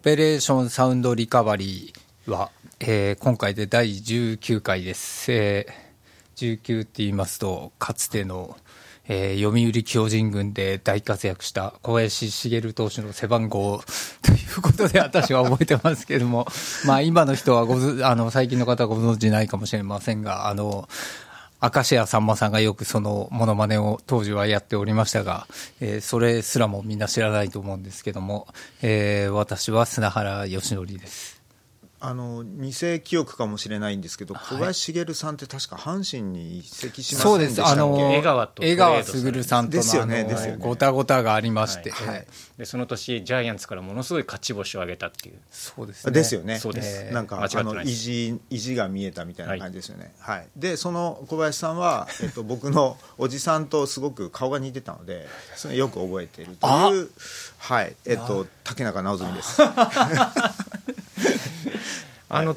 オペレーションサウンドリカバリーは、今回で第19回です、19って言いますとかつての、読売巨人軍で大活躍した小林茂投手の背番号ということで私は覚えてますけどもまあ今の人は最近の方はご存じないかもしれませんが明石家さんまさんがよくそのモノマネを当時はやっておりましたが、それすらもみんな知らないと思うんですけども、私は砂原義則です。二世記憶かもしれないんですけど、小林茂さんって確か阪神に移籍しませんでしたっけ。そうです。江川卓さんとのごたごたがありまして、はいはい、でその年ジャイアンツからものすごい勝ち星を挙げたっていう。そうですね、ですよね。そうです、なんか意地が見えたみたいな感じですよね、はいはい。でその小林さんは、僕のおじさんとすごく顔が似てたのでそれよく覚えているという、はい、竹中直純です。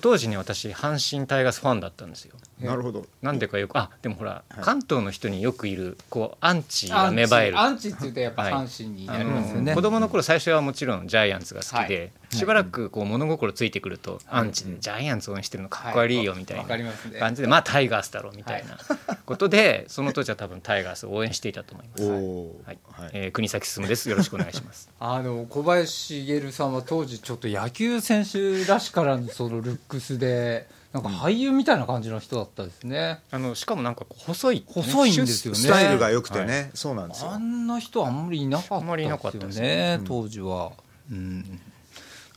当時に私阪神タイガースファンだったんですよ。なるほど。なんでかよくでもほら、はい、関東の人によくいるこうアンチが芽生える。アンチって言うとやっぱ阪神になりますよね、子供の頃最初はもちろんジャイアンツが好きで、はい、しばらくこう物心ついてくると、はい、アンチでジャイアンツ応援してるのかっこ悪いよみたいな感じで、はい、はい、まあタイガースだろうみたいなことで、はい、その当時は多分タイガースを応援していたと思います。はいはい、国崎進です。よろしくお願いします。小林茂さんは当時ちょっと野球選手らしからのそのルックスでなんか俳優みたいな感じの人だったですね。しかもなんか細いんですよね。スタイルが良くてね、はい、そうなんですよ。あんな人あんまりいなかったですよね、当時は、うん、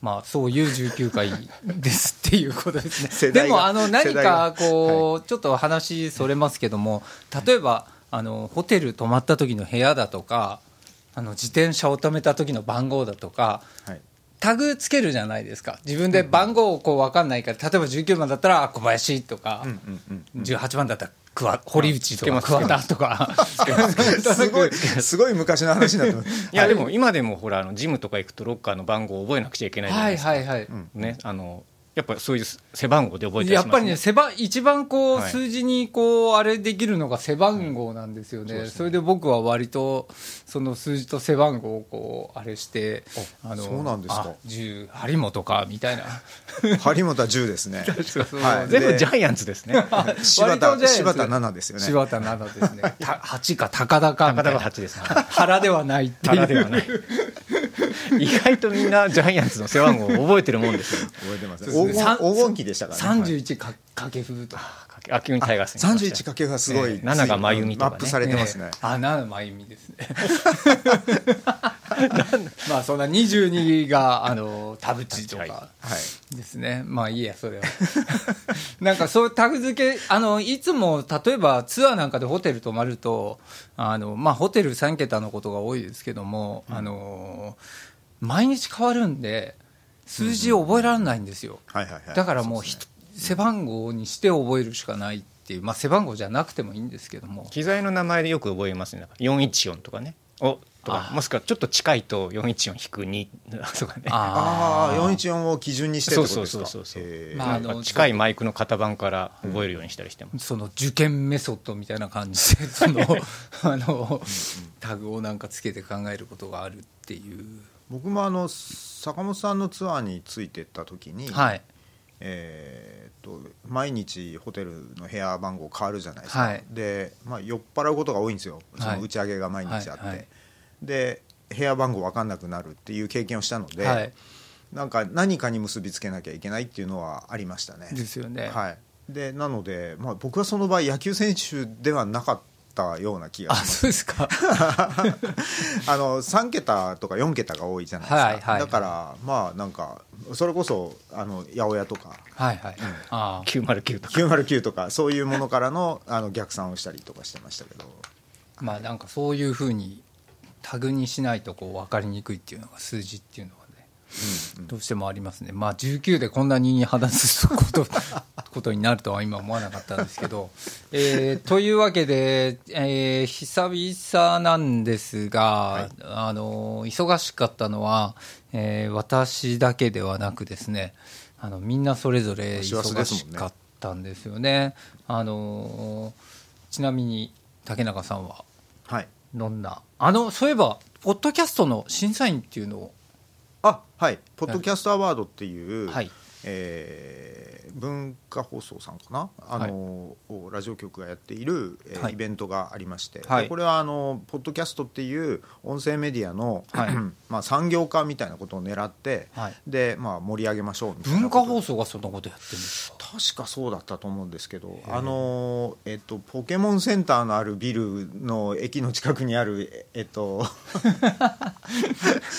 まあそういう19回ですっていうことですね。でも何かこう、はい、ちょっと話それますけども、例えばホテル泊まった時の部屋だとか自転車を止めた時の番号だとか、はい、タグつけるじゃないですか。自分で番号をこう分かんないから、例えば19番だったら小林とか、18番だったら堀内とか桑田とかすごい昔の話だと。いやでも今でもほらジムとか行くとロッカーの番号を覚えなくちゃいけないじゃないですか。はいはいはい、ね、やっぱりそういう背番号で覚えてますね。やっぱりね、一番こう数字にこうあれできるのが背番号なんですよね。はい、それで僕は割とその数字と背番号をこうあれして、そうなんですか。10張本かみたいな。張本は10ですね。はい、全部ジャイアンツですね。柴田7ですよね。柴田7ですね。8か高田かみたいな。高田は8ですね。原ではないっていう。原ではない。意外とみんなジャイアンツの背番号を覚えてるもんですよ。覚えてます、ね、黄金期でしたからね。31かけふとか急にタイガースに31かけふはすごい、7が真由美とかね、マップされてますね、7真由美ですねまあそんな22が田淵とかですね、はいはい、まあいいやそれはなんかそういうタグ付けいつも例えばツアーなんかでホテル泊まるとまあホテル3桁のことが多いですけども、うん、毎日変わるんで数字を覚えられないんですよ。だからもう背番号にして覚えるしかないっていう、まあ、背番号じゃなくてもいいんですけども、機材の名前でよく覚えますね。414とかね、とかもしくはちょっと近いと 414-2 とかね。414を基準にしてってことですか。そう、まあ、近いマイクの型番から覚えるようにしたりしてます、うん、その受験メソッドみたいな感じでそのタグをなんかつけて考えることがあるっていう。僕も坂本さんのツアーについてった時に、はい、毎日ホテルの部屋番号変わるじゃないですか、はい、でまあ、酔っ払うことが多いんですよ。その打ち上げが毎日あって、はいはいはい、で部屋番号分かんなくなるっていう経験をしたので、はい、なんか何かに結びつけなきゃいけないっていうのはありましたね。ですよね、はい、でなので、まあ、僕はその場合野球選手ではなかったような気がします。そうですか3桁とか4桁が多いじゃないですか、はいはいはい、だからまあなんかそれこそ八百屋とか、はいはい、うん、909とか909とかそういうものからの逆算をしたりとかしてましたけどまあなんかそういうふうにタグにしないとこう分かりにくいっていうのが数字っていうのはね、うんうん、どうしてもありますね。まあ19でこんなに話すことになるとは今思わなかったんですけどというわけで、久々なんですが、はい、忙しかったのは、私だけではなくですねみんなそれぞれ忙しかったんですよね。ちなみに竹中さんは、はい、どんなそういえばポッドキャストの審査員っていうのをあ、はい、ポッドキャストアワードっていう、はい、文化放送さんかな、はい、ラジオ局がやっている、はい、イベントがありまして、はい、これはポッドキャストっていう音声メディアの、はいまあ、産業化みたいなことを狙って、はいでまあ、盛り上げましょうみたいな。文化放送がそんなことやってるんですか。確かそうだったと思うんですけど、ポケモンセンターのあるビルの駅の近くにある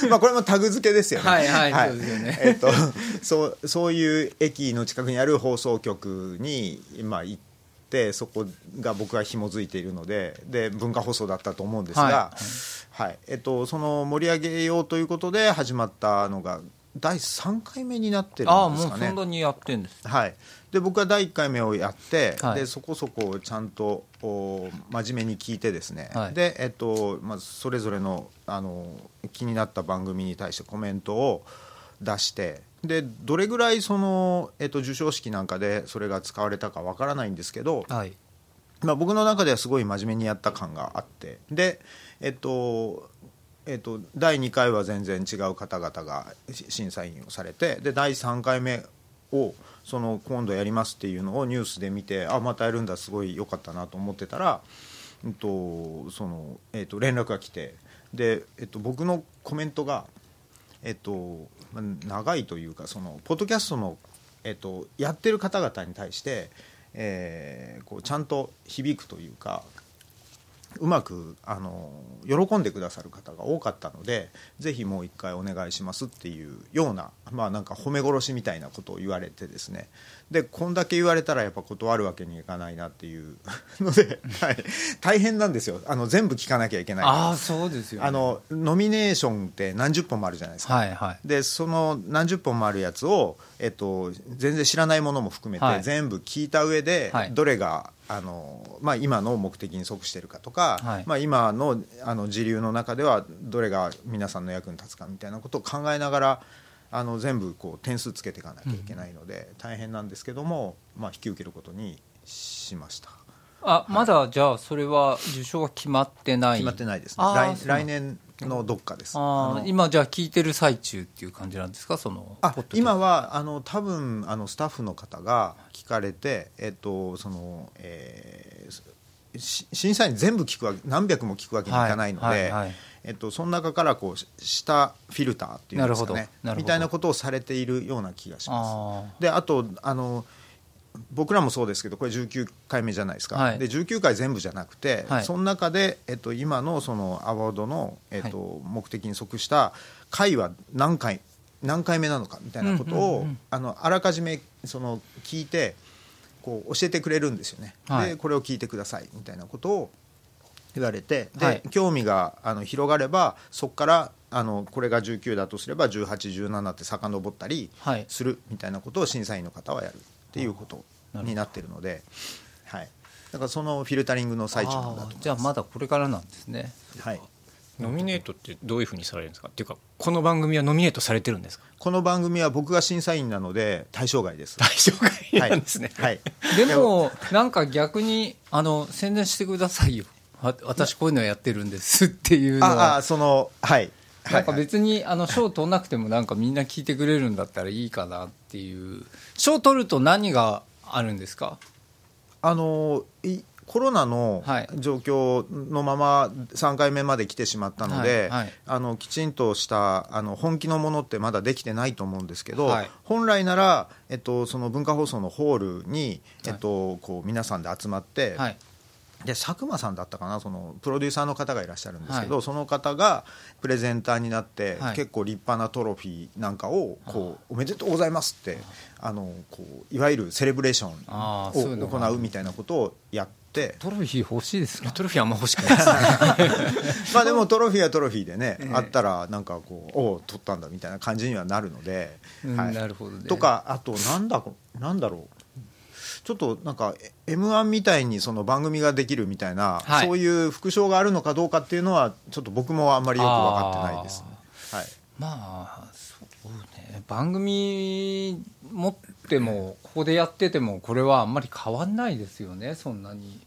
まあこれもタグ付けですよね。はいはい、はい、そうですよね。そういう駅の近くにある放送局に今行って、そこが僕が紐づいているの で文化放送だったと思うんですが、はいはいその盛り上げようということで始まったのが第3回目になってるんですかね。ああもうそんなにやってんです、はい、で僕は第1回目をやって、はい、でそこそこちゃんと真面目に聞いてですね、はいでまあ、それぞれ の気になった番組に対してコメントを出して、でどれぐらいその、授賞式なんかでそれが使われたかわからないんですけど、はいまあ、僕の中ではすごい真面目にやった感があって、で第2回は全然違う方々が審査員をされて、で第3回目をその今度やりますっていうのをニュースで見て、あまたやるんだ、すごい良かったなと思ってたら、連絡が来て、で、僕のコメントが長いというか、そのポッドキャストの、やってる方々に対して、こうちゃんと響くというか、うまく喜んでくださる方が多かったので、ぜひもう一回お願いしますっていうような、まあなんか褒め殺しみたいなことを言われてですね、でこんだけ言われたらやっぱ断るわけにいかないなっていうので、はい、大変なんですよ。全部聞かなきゃいけないから。ああそうですよね。ノミネーションって何十本もあるじゃないですか、はいはい、でその何十本もあるやつを、全然知らないものも含めて、はい、全部聞いた上で、はい、どれがまあ、今の目的に即してるかとか、はいまあ、今の時流の中ではどれが皆さんの役に立つかみたいなことを考えながら全部こう点数つけていかなきゃいけないので、うん、大変なんですけども、まあ、引き受けることにしました。あ、はい、まだじゃあそれは受賞は決まってない。決まってないですね。来年のどっかです。あ今じゃあ聞いてる最中っていう感じなんですか。そのあ今は多分スタッフの方が聞かれて、審査員全部聞くわけ、何百も聞くわけにいかないので、はいはいはいその中からこう下フィルターっていうんですかね、みたいなことをされているような気がします。であと僕らもそうですけど、これ19回目じゃないですか、はい、で19回全部じゃなくて、はい、その中で、今のそのアワードの、はい、目的に即した回は何回目なのかみたいなことを、うんうんうん、あらかじめその聞いてこう教えてくれるんですよね、はい、でこれを聞いてくださいみたいなことを言われて、で、はい、興味が広がればそこからこれが19だとすれば18、17って遡ったりするみたいなことを審査員の方はやるっていうことになってるので、はい、だからそのフィルタリングの最中なんだと思います。じゃあまだこれからなんですね。はい、ノミネートってどういうふうにされるんですか。っていうかこの番組はノミネートされてるんですか。この番組は僕が審査員なので対象外です。対象外なんですね、はいはい、でもなんか逆に宣伝してくださいよ、私こういうのやってるんですっていうのは。ああそのはいなんか別に賞取んなくてもなんかみんな聞いてくれるんだったらいいかなっていう。賞取ると何があるんですか。コロナの状況のまま3回目まで来てしまったので、はいはい、きちんとした本気のものってまだできてないと思うんですけど、はい、本来なら、その文化放送のホールに、こう皆さんで集まって、はいで佐久間さんだったかな、そのプロデューサーの方がいらっしゃるんですけど、はい、その方がプレゼンターになって、はい、結構立派なトロフィーなんかをこうおめでとうございますってこういわゆるセレブレーションを行うみたいなことをやって。トロフィー欲しいですか。トロフィーあんま欲しくないですまあでもトロフィーはトロフィーでね、あったらなんかこうお取ったんだみたいな感じにはなるので、はい、なるほどね。とかあとなんだろう、ちょっとなんか M1 みたいにその番組ができるみたいな、はい、そういう副賞があるのかどうかっていうのはちょっと僕もあんまりよく分かってないですね。はい、まあそうね、番組持ってもここでやっててもこれはあんまり変わんないですよね、そんなに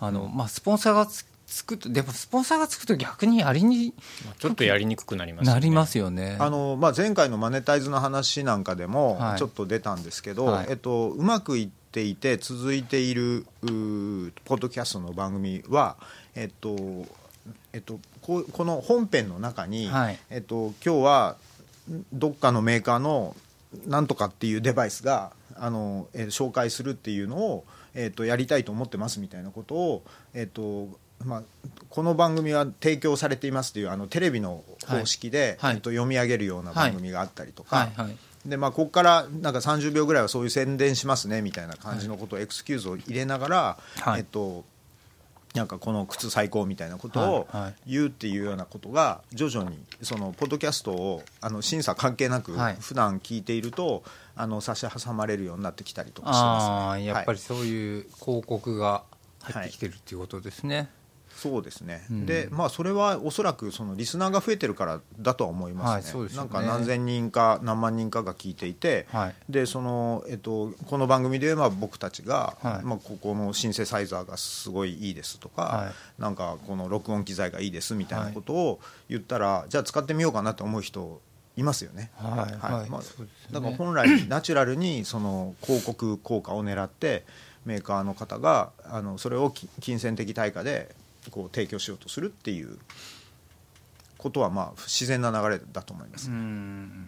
まあ、スポンサーがつつくと、でもスポンサーがつくと逆にありにちょっとやりにくくなりますよね。なりますよね。まあ、前回のマネタイズの話なんかでもちょっと出たんですけど、はい、うまくいっていて続いているポッドキャストの番組はこの本編の中に、はい、今日はどっかのメーカーのなんとかっていうデバイスが紹介するっていうのを、やりたいと思ってますみたいなことを、まあ、この番組は提供されていますというテレビの方式で、はい、読み上げるような番組があったりとか、はいはいはい、でまあ、ここからなんか30秒ぐらいはそういう宣伝しますねみたいな感じのことを、はい、エクスキューズを入れながら、はい、なんかこの靴最高みたいなことを言うっていうようなことが徐々にそのポッドキャストを審査関係なく普段聞いていると差し挟まれるようになってきたりとかしてますね。あ、やっぱりそういう広告が入ってきてるっていうことですね。はい、そうですね。で、まあ、それはおそらくそのリスナーが増えてるからだとは思いますね。はい、そうですね。なんか何千人か何万人かが聞いていて、はい、でそのこの番組でまあ僕たちが、はい、まあ、ここのシンセサイザーがすごいいいですとか、はい、なんかこの録音機材がいいですみたいなことを言ったら、はい、じゃあ使ってみようかなと思う人いますよね。だから本来ナチュラルにその広告効果を狙ってメーカーの方がそれを金銭的対価でこう提供しようとするっていうことはまあ自然な流れだと思います。うん、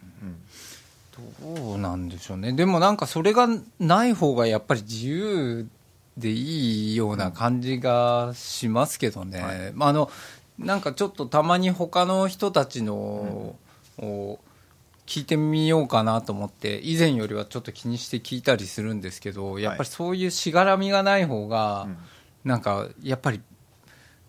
どうなんでしょうね。でもなんかそれがない方がやっぱり自由でいいような感じがしますけどね。うん、はい、まあ、なんかちょっとたまに他の人たちのを聞いてみようかなと思って以前よりはちょっと気にして聞いたりするんですけど、やっぱりそういうしがらみがない方がなんかやっぱり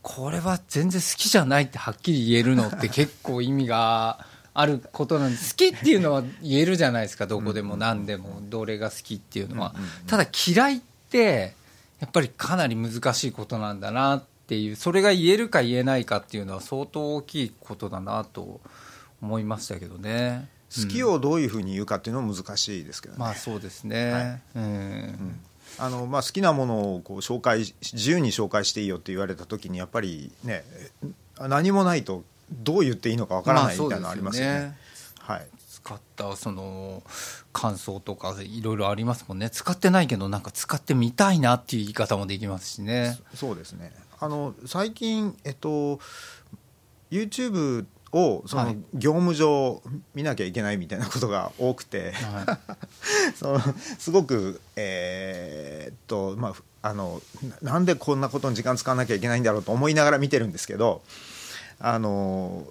これは全然好きじゃないってはっきり言えるのって結構意味があることなんです。好きっていうのは言えるじゃないですか、どこでも何でもどれが好きっていうのは。ただ嫌いってやっぱりかなり難しいことなんだなっていう、それが言えるか言えないかっていうのは相当大きいことだなと思いましたけどね。好きをどういうふうに言うかっていうのは難しいですけどね。まあそうですね。はい、まあ、好きなものをこう自由に紹介していいよって言われた時にやっぱりね何もないとどう言っていいのかわからないみたいなのありますよね。まあそうですね。はい、使ったその感想とかいろいろありますもんね。使ってないけどなんか使ってみたいなっていう言い方もできますしね。そうですね。最近YouTubeをその業務上見なきゃいけないみたいなことが多くて、はい、すごくまあなんでこんなことに時間使わなきゃいけないんだろうと思いながら見てるんですけど、ポッ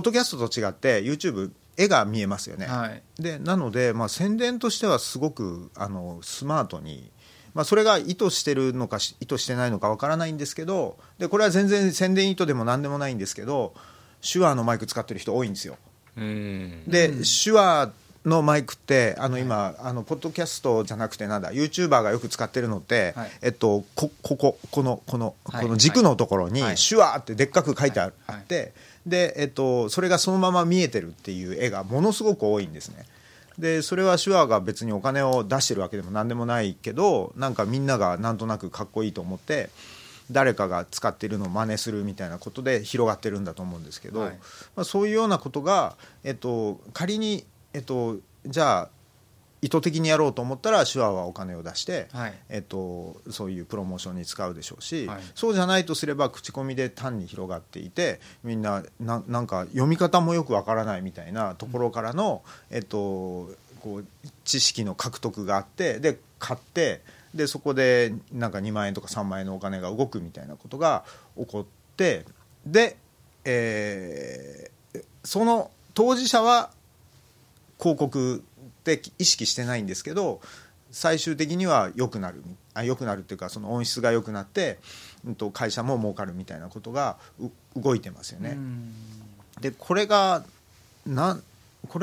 ドキャストと違って YouTube 絵が見えますよね。はい、でなので、まあ、宣伝としてはすごくスマートに。まあ、それが意図してるのか意図してないのかわからないんですけど、でこれは全然宣伝意図でも何でもないんですけど手話のマイク使ってる人多いんですよ。で手話のマイクって今ポッドキャストじゃなくてなんだ YouTuber がよく使ってるのって、はい、この軸のところに手話ってでっかく書いてあってでそれがそのまま見えてるっていう絵がものすごく多いんですね。でそれは手話が別にお金を出してるわけでも何でもないけどなんかみんながなんとなくかっこいいと思って誰かが使っているのを真似するみたいなことで広がってるんだと思うんですけど、はい、まあ、そういうようなことが、仮に、じゃあ意図的にやろうと思ったら手話はお金を出して、はい、そういうプロモーションに使うでしょうし、はい、そうじゃないとすれば口コミで単に広がっていてみんななんか読み方もよくわからないみたいなところからの、こう知識の獲得があってで買ってでそこでなんか2万円とか3万円のお金が動くみたいなことが起こってで、その当事者は広告って意識してないんですけど最終的には良くなるっていうかその音質が良くなって、会社も儲かるみたいなことが動いてますよね。でこれはなんか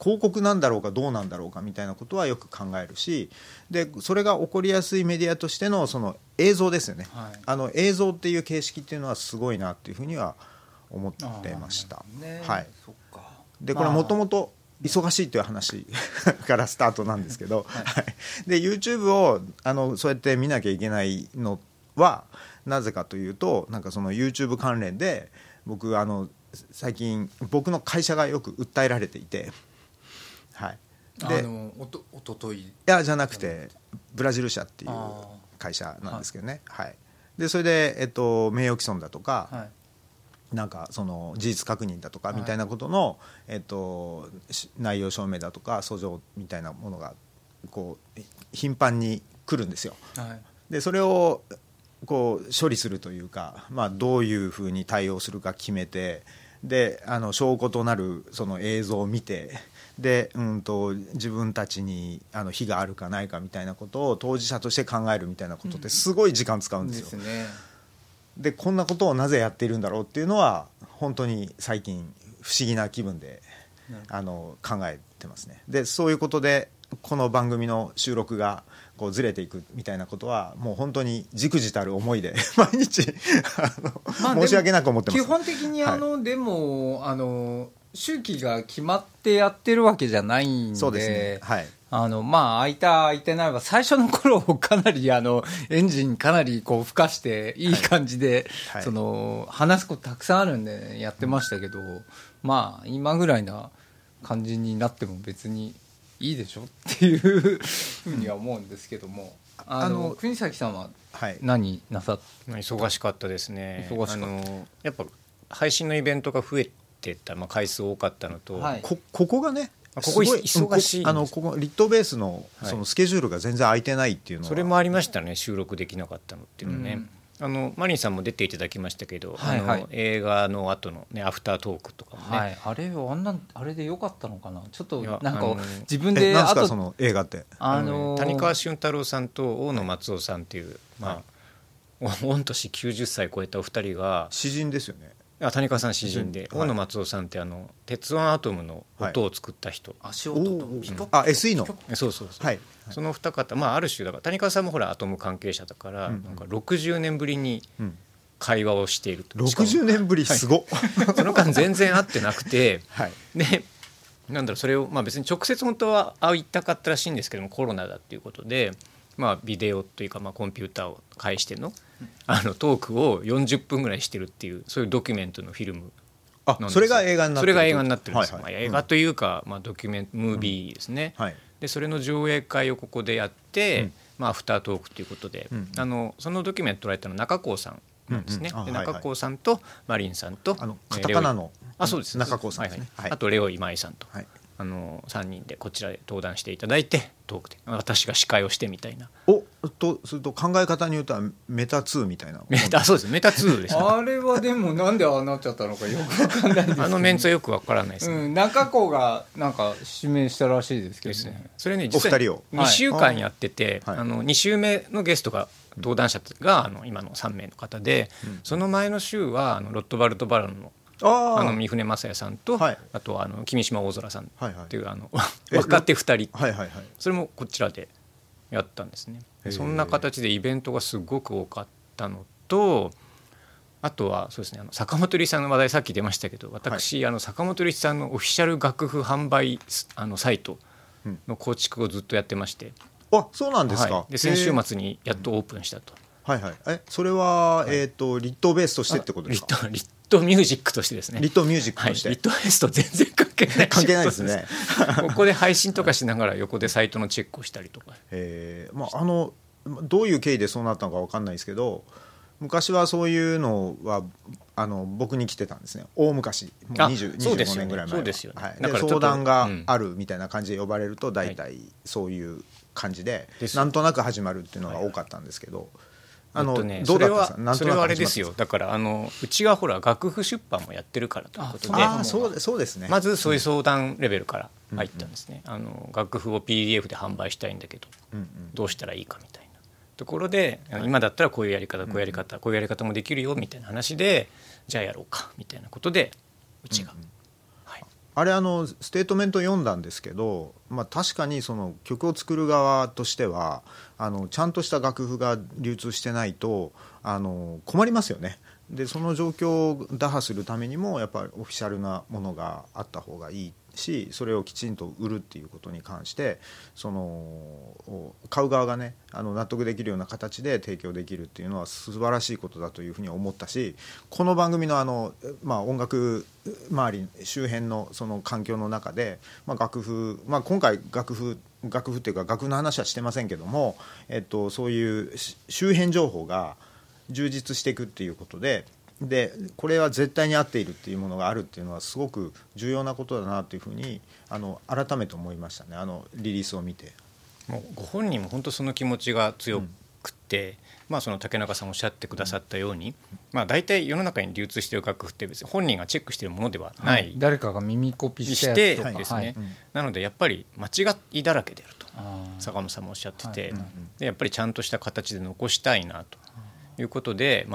広告なんだろうかどうなんだろうかみたいなことはよく考えるしでそれが起こりやすいメディアとしての、その映像ですよね。はい、映像っていう形式っていうのはすごいなっていうふうには思ってました。ね、はい、そっか。でこれもともと忙しいという話からスタートなんですけど、はい、で YouTube をそうやって見なきゃいけないのはなぜかというと、なんかその YouTube 関連で僕最近僕の会社がよく訴えられていて、はい、でおととい、いやじゃなくてブラジル社っていう会社なんですけどね、はいはい、でそれで、名誉毀損だとか、はい、なんかその事実確認だとかみたいなことの、はい、内容証明だとか訴状みたいなものがこう頻繁に来るんですよ、はい、でそれをこう処理するというか、まあ、どういうふうに対応するか決めて、で証拠となるその映像を見て、で自分たちに非があるかないかみたいなことを当事者として考えるみたいなことってすごい時間使うんですよ、うんですね、でこんなことをなぜやっているんだろうっていうのは本当に最近不思議な気分で考えてますね。でそういうことでこの番組の収録がこうずれていくみたいなことはもう本当にじくじたる思いで毎日申し訳なく思ってます。基本的にはい、でも周期が決まってやってるわけじゃないんで、そうですね、はい、まあ空いてないは最初の頃かなりエンジンかなりこうふかしていい感じで、はい、その話すことたくさんあるんでやってましたけど、うん、まあ今ぐらいな感じになっても別にいいでしょっていうふうには思うんですけども、国崎さんは何なさって、はい、忙しかったですね。忙しかった。やっぱ配信のイベントが増えてた、まあ、回数多かったのと、はい、ここがねここ忙しいんです。ここリットベース そのスケジュールが全然空いてないっていうのは、はい、それもありましたね。収録できなかったのっていうのね、うん、マリンさんも出ていただきましたけど、はいはい、映画の後の、ね、アフタートークとかもね、はい、あれで良かったのかな。ちょっとなんか自分で何すかその映画って、谷川俊太郎さんと大野松尾さんっていう、はい、まあ、はい、御年90歳超えたお二人が詩人ですよね。谷川さん詩人で、はい、大野松尾さんって鉄腕アトムの音を作った人、はい、足音とピコッ、あ SE のそうそうそう、はい、その二方、まあ、ある種だから谷川さんもほらアトム関係者だから、うん、なんか60年ぶりに会話をしていると、うん、60年ぶりすご、はい、その間全然会ってなくて、はい、でなんだろう、それを、まあ、別に直接本当は会いたかったらしいんですけどもコロナだっていうことで、まあ、ビデオというか、まあ、コンピューターを介してのトークを40分ぐらいしてるっていう、そういうドキュメントのフィルム、あ、それが映画になってるんですよ、はいはい、まあ、映画というか、まあ、ドキュメントムービーですね、うん、はい、でそれの上映会をここでやって、うん、まあ、アフタートークということで、うん、そのドキュメントを捉えたのは中高さんなんですね、うんうん、で中高さんとマリンさんとカタカナのそうです中高さんですね、はいはい、あとレオ今井さんと、はい、3人でこちらで登壇していただいてトークで私が司会をしてみたいな、おとすると考え方に言うとメタ2みたいな、そうですメタ2です、ね、あれはでもなんでああなっちゃったのかよく分かんないです、ね、メンツはよく分からないですね、うん、中子がなんか指名したらしいですけど ね、それね実際2週間やってて、はい、2週目のゲストが登壇者が今の3名の方で、うん、その前の週はロットバルト・バランの三船雅也さんと、はい、あとは君島大空さんっていう、はいはい、若手2人、はいはいはい、それもこちらでやったんですね。そんな形でイベントがすごく多かったのと、あとはそうですね、坂本龍一さんの話題さっき出ましたけど、私、はい、坂本龍一さんのオフィシャル楽譜販売サイトの構築をずっとやってまして、うん、あ、そうなんですか、はい、で先週末にやっとオープンしたと、はいはい、それは、はい、リットベースとしてってことですか。リットミュージックとしてですね。リットミュージックとして、はい、リットベースと全然関係ないですね。ここで配信とかしながら横でサイトのチェックをしたりとか、まあ、どういう経緯でそうなったのか分かんないですけど、昔はそういうのは僕に来てたんですね。大昔もう25年ぐらい前は、そうですよね、はい、で相談があるみたいな感じで呼ばれると大体そういう感じで、はい、なんとなく始まるっていうのが多かったんですけど、はいはい、それはあれですよ。だからうちがほら楽譜出版もやってるからということで、そうですね、まずそういう相談レベルから入ったんですね、うんうん、楽譜を PDF で販売したいんだけど、うんうん、どうしたらいいかみたいなところで、うんうん、今だったらこういうやり方、こういうやり方、うんうん、こういうやり方もできるよみたいな話で、じゃあやろうかみたいなことでうちが、うんうん、はい、あれステートメント読んだんですけど、まあ、確かにその曲を作る側としてはちゃんとした楽譜が流通してないと困りますよね。でその状況を打破するためにもやっぱりオフィシャルなものがあった方がいいし、それをきちんと売るっていうことに関してその買う側がね納得できるような形で提供できるっていうのは素晴らしいことだというふうに思ったし、この番組の音楽周り周辺のその環境の中で、楽譜、今回楽譜っていうか楽譜の話はしてませんけども、そういう周辺情報が充実していくっていうことでこれは絶対に合っているっていうものがあるっていうのはすごく重要なことだなというふうに改めて思いましたね。リリースを見てもうご本人も本当その気持ちが強くて、その竹中さんおっしゃってくださったように、大体世の中に流通している楽譜って別に本人がチェックしているものではない、誰かが耳コピしたやつとかですね、なのでやっぱり間違いだらけであると坂本さんもおっしゃってて、でやっぱりちゃんとした形で残したいなということで、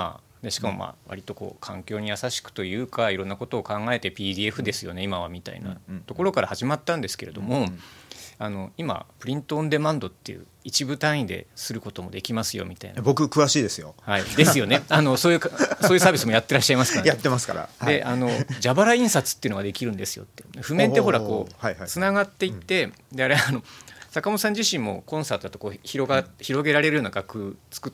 でしかも割とこう環境に優しくというかいろんなことを考えて PDF ですよね今はみたいなところから始まったんですけれども、今プリントオンデマンドっていう一部単位ですることもできますよみたいな。僕詳しいですよ、ですよねそういうサービスもやってらっしゃいますから、ね、やってますから、で蛇腹印刷っていうのができるんですよって。譜面ってほらこうつながっていって、であれ坂本さん自身もコンサートだとこう広げられるような楽譜使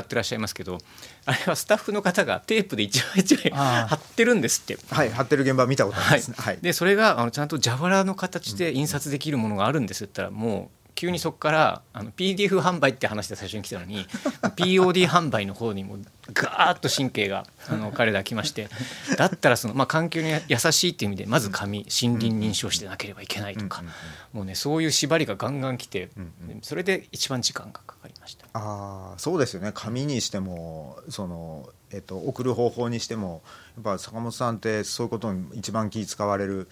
ってらっしゃいますけど、あれはスタッフの方がテープで一枚一枚貼ってるんですって。貼ってる現場見たことありますね、でそれがちゃんと蛇腹の形で印刷できるものがあるんですって言ったら、もう急にそこからPDF 販売って話で最初に来たのにPOD 販売の方にもガーッと神経が彼ら来まして、だったら環境に優しいっていう意味でまず紙森林認証してなければいけないとか、もうねそういう縛りがガンガン来て、それで一番時間がかかりました。そうですよね。紙にしても送る方法にしてもやっぱ坂本さんってそういうことに一番気使われる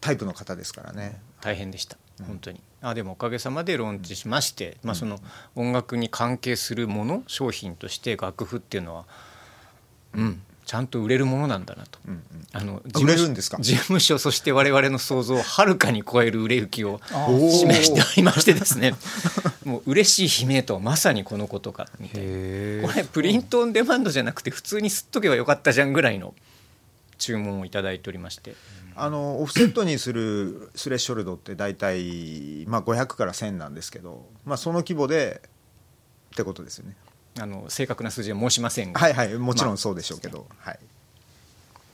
タイプの方ですからね。大変でした本当に。でもおかげさまでローンチしまして、その音楽に関係するもの商品として楽譜っていうのは、ちゃんと売れるものなんだなと、売れるんですか。事務所そして我々の想像をはるかに超える売れ行きを示しておりましてですねもう嬉しい悲鳴とまさにこのことかみたいな、これプリントオンデマンドじゃなくて普通に吸っとけばよかったじゃんぐらいの注文をいただいておりまして、オフセットにするスレッショルドって大体、500から1000なんですけど、その規模でってことですよね。正確な数字は申しませんが、もちろんそうでしょうけど、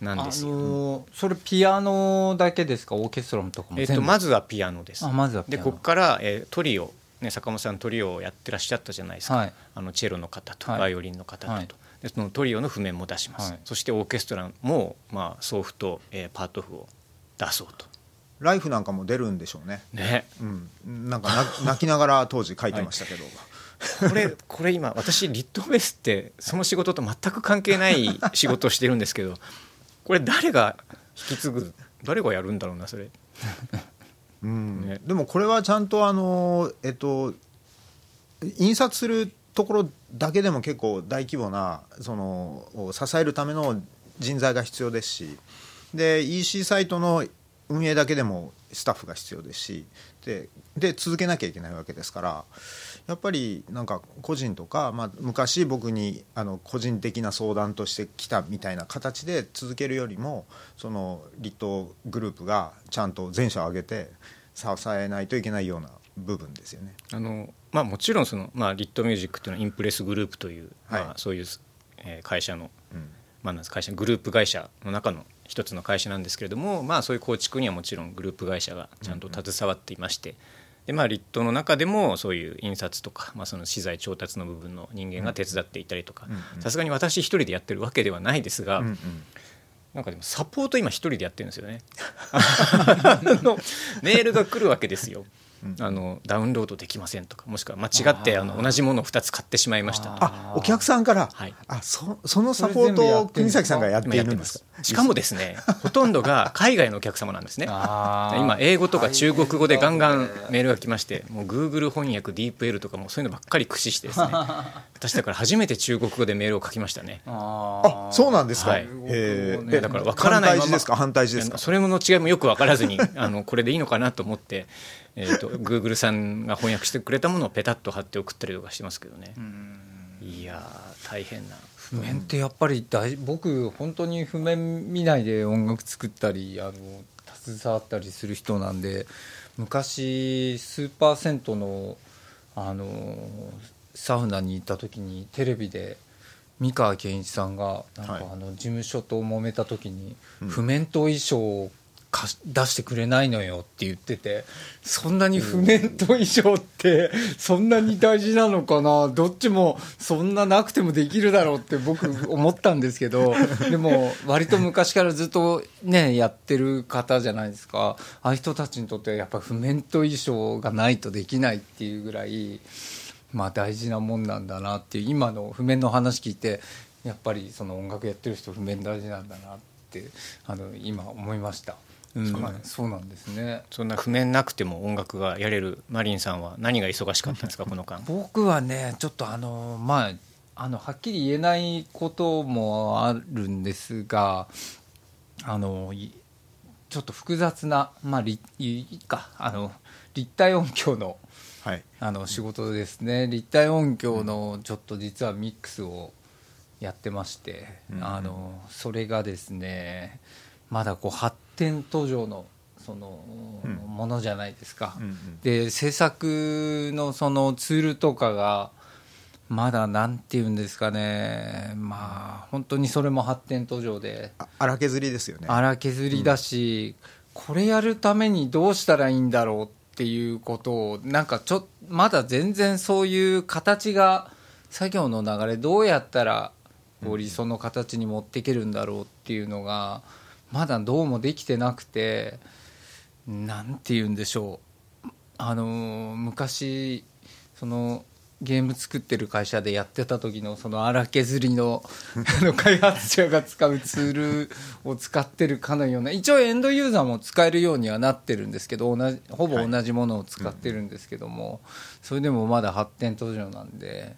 なんですよ。それピアノだけですか、オーケストラとかも全部？まずはピアノです。でここから、トリオ、坂本さんトリオをやってらっしゃったじゃないですか、チェロの方とバイオリンの方と、でそのトリオの譜面も出します、そしてオーケストラも、奏譜と、パート譜を出そうと。ライフなんかも出るんでしょうね。なんか泣きながら当時書いてましたけど、これ今私リットベースってその仕事と全く関係ない仕事をしてるんですけど、これ誰が引き継ぐ、誰がやるんだろうなそれでもこれはちゃんと印刷するところだけでも結構大規模なその支えるための人材が必要ですし、で EC サイトの運営だけでもスタッフが必要ですし、で続けなきゃいけないわけですから、やっぱりなんか個人とか、昔僕に個人的な相談として来たみたいな形で続けるよりも、そのリットグループがちゃんと全社を挙げて支えないといけないような部分ですよね。もちろんその、リットミュージックというのはインプレスグループという、そういう会社の、グループ会社の中の一つの会社なんですけれども、そういう構築にはもちろんグループ会社がちゃんと携わっていまして、でリットの中でもそういう印刷とか、その資材調達の部分の人間が手伝っていたりとか、さすがに私一人でやってるわけではないですが、なんかでもサポート今一人でやってるんですよねメールが来るわけですよダウンロードできませんとか、もしくは間違って同じものを2つ買ってしまいましたとか、お客さんから、そのサポートを国崎さんがやっているんですか。しかもですねほとんどが海外のお客様なんですね今英語とか中国語でガンガンメールが来まして、もう Google 翻訳 DeepL とかもそういうのばっかり駆使してですね私だから初めて中国語でメールを書きましたねそうなんですか。だから分からないまま、反対字ですか。それの違いもよく分からずにこれでいいのかなと思ってGoogle さんが翻訳してくれたものをペタッと貼って送ったりとかしてますけどね。いや大変な譜面ってやっぱり僕本当に譜面見ないで音楽作ったり携わったりする人なんで、昔スーパー銭湯のサウナに行った時にテレビで三河健一さんがなんか事務所と揉めた時に不面と衣装を出してくれないのよって言ってて、そんなに不面と衣装ってそんなに大事なのかな、どっちもそんななくてもできるだろうって僕思ったんですけど、でも割と昔からずっとねやってる方じゃないですか。ああいう人たちにとってはやっぱ不面と衣装がないとできないっていうぐらい、まあ、大事なもんなんだなっていう、今の譜面の話聞いてやっぱりその音楽やってる人譜面大事なんだなって今思いました、そうなんですね。そんな譜面なくても音楽がやれるマリンさんは何が忙しかったんですかこの間。僕はねちょっとまあはっきり言えないこともあるんですが、ちょっと複雑な、まあ、立体音響のはい、仕事ですね。立体音響のちょっと実はミックスをやってまして、それがですねまだこう発展途上のそのものじゃないですか、で制作のそのツールとかがまだなんていうんですかね、まあ本当にそれも発展途上で荒削りですよね。荒削りだし、これやるためにどうしたらいいんだろうっていうことをなんかまだ全然そういう形が作業の流れどうやったら理想の形に持っていけるんだろうっていうのがまだどうもできてなくて、なんて言うんでしょう、昔そのゲーム作ってる会社でやってた時のその荒削りの開発者が使うツールを使ってるかのような、一応エンドユーザーも使えるようにはなってるんですけど、ほぼ同じものを使ってるんですけども、それでもまだ発展途上なんで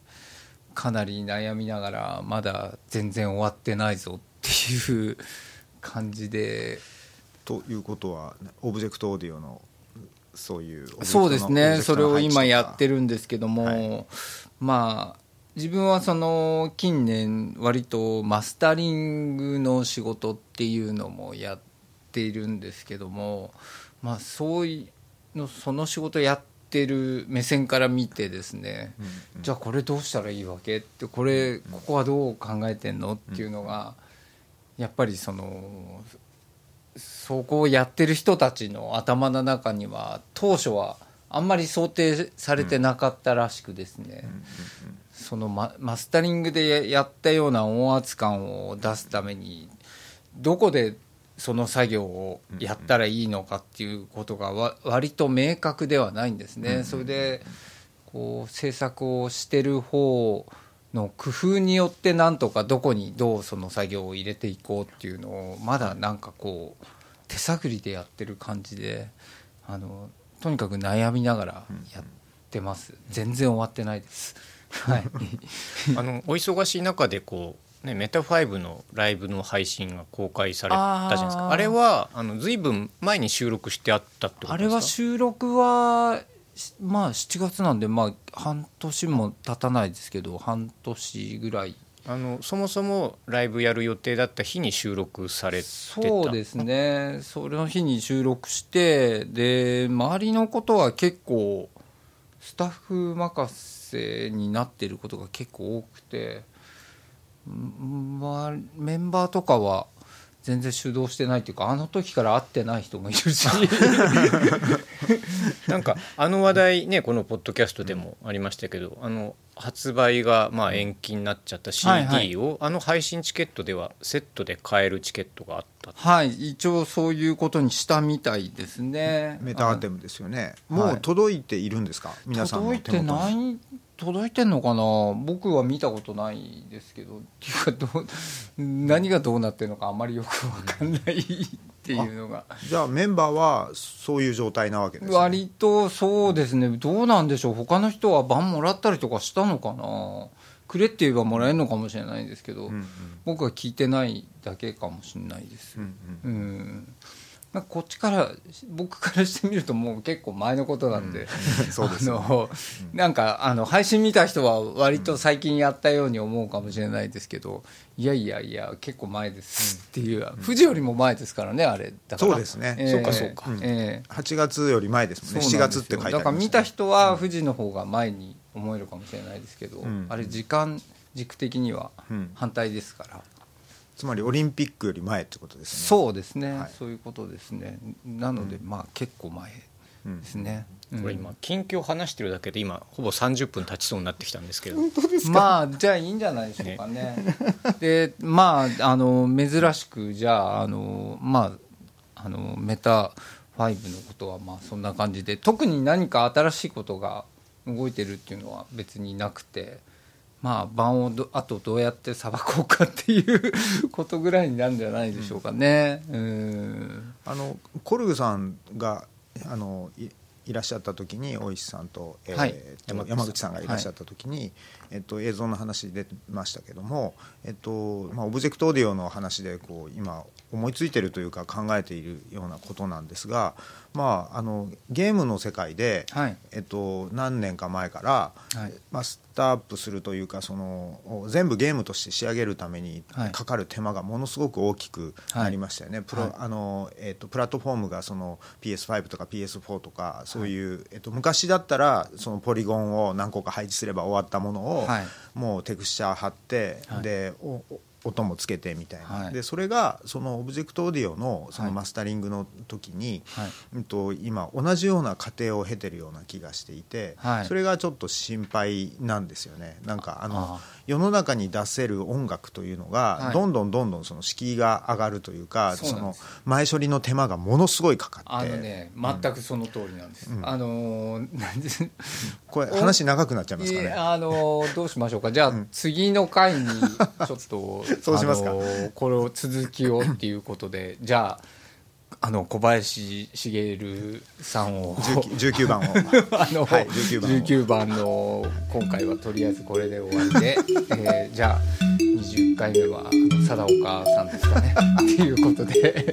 かなり悩みながらまだ全然終わってないぞっていう感じで。ということはオブジェクトオーディオのそうですね、それを今やってるんですけども、まあ自分はその近年割とマスタリングの仕事っていうのもやっているんですけども、まあそういうのその仕事やってる目線から見てですね、じゃあこれどうしたらいいわけって、ここはどう考えてんのっていうのがやっぱりそこをやってる人たちの頭の中には当初はあんまり想定されてなかったらしくですね、そのマスタリングでやったような音圧感を出すためにどこでその作業をやったらいいのかっていうことが割と明確ではないんですね。それでこう制作をしてる方の工夫によってなんとかどこにどうその作業を入れていこうっていうのをまだなんかこう手探りでやってる感じで、とにかく悩みながらやってます、全然終わってないですはいお忙しい中でこう、ね、メタ5のライブの配信が公開されたじゃないですか。あれは随分前に収録してあったってことですか。あれは収録はまあ、7月なんで、まあ、半年も経たないですけど半年ぐらい、そもそもライブやる予定だった日に収録されてた。そうですね、その日に収録して、で周りのことは結構スタッフ任せになっていることが結構多くて、まあ、メンバーとかは全然主導してないというか、あの時から会ってない人もいるしなんか話題ね、このポッドキャストでもありましたけど、発売がまあ延期になっちゃった CD を配信チケットではセットで買えるチケットがあった、一応そういうことにしたみたいですね。メタアテムですよね。もう届いているんですか、皆さんの手元に。届いてんのかな、僕は見たことないですけど、っていうか何がどうなってるのかあまりよく分かんないっていうのが。じゃあメンバーはそういう状態なわけですね。割とそうですね、どうなんでしょう、他の人は盤もらったりとかしたのかな、くれって言えばもらえるのかもしれないんですけど、僕は聞いてないだけかもしれないです、なんかこっちから僕からしてみるともう結構前のことなんで、なんか配信見た人は割と最近やったように思うかもしれないですけど、いやいやいや結構前ですっていう、富士よりも前ですからね、あれだから。そうですね、そうかそうか、8月より前ですもんね、7月って書いてありますね。だから見た人は富士の方が前に思えるかもしれないですけど、あれ時間軸的には反対ですから、つまりオリンピックより前ってことですね。そうですね、はい、そういうことですね。なので、まあ結構前ですね、これ今近況話してるだけで今ほぼ30分経ちそうになってきたんですけど、本当ですか。まあじゃあいいんじゃないでしょうかね。でまあ珍しくじゃあまあメタ5のことはまあそんな感じで、特に何か新しいことが動いてるっていうのは別になくて。まあ、盤をあとどうやってさばこうかっていうことぐらいになるんじゃないでしょうかね、コルグさんがいらっしゃった時に大石さんと、はい、山口さんがいらっしゃった時に、はい、映像の話出ましたけども、まあ、オブジェクトオーディオの話でこう今思いついてるというか考えているようなことなんですが、まあ、ゲームの世界で、はい、何年か前から、はい、まあスターアップするというか、その全部ゲームとして仕上げるためにかかる手間がものすごく大きくなりましたよね、はい、プラットフォームがその PS5 とか PS4 とかそういう、はい、昔だったらそのポリゴンを何個か配置すれば終わったものを、はい、もうテクスチャー貼って、はい、で音もつけてみたいな、はい、でそれがそのオブジェクトオーディオ そのマスタリングの時に、はい、今同じような過程を経てるような気がしていて、はい、それがちょっと心配なんですよね。なんか世の中に出せる音楽というのがどんどんどんどんその敷居が上がるというか、はい、その前処理の手間がものすごいかかって、ね、全くその通りなんです、うん、これ話長くなっちゃいますかね。どうしましょうか。じゃあ、うん、次の回にちょっとそうしますか。これを続きをっていうことでじゃあ小林茂さんを19番をはい、19番の今回はとりあえずこれで終わりでじゃあ20回目は貞岡さんですかねっていうことで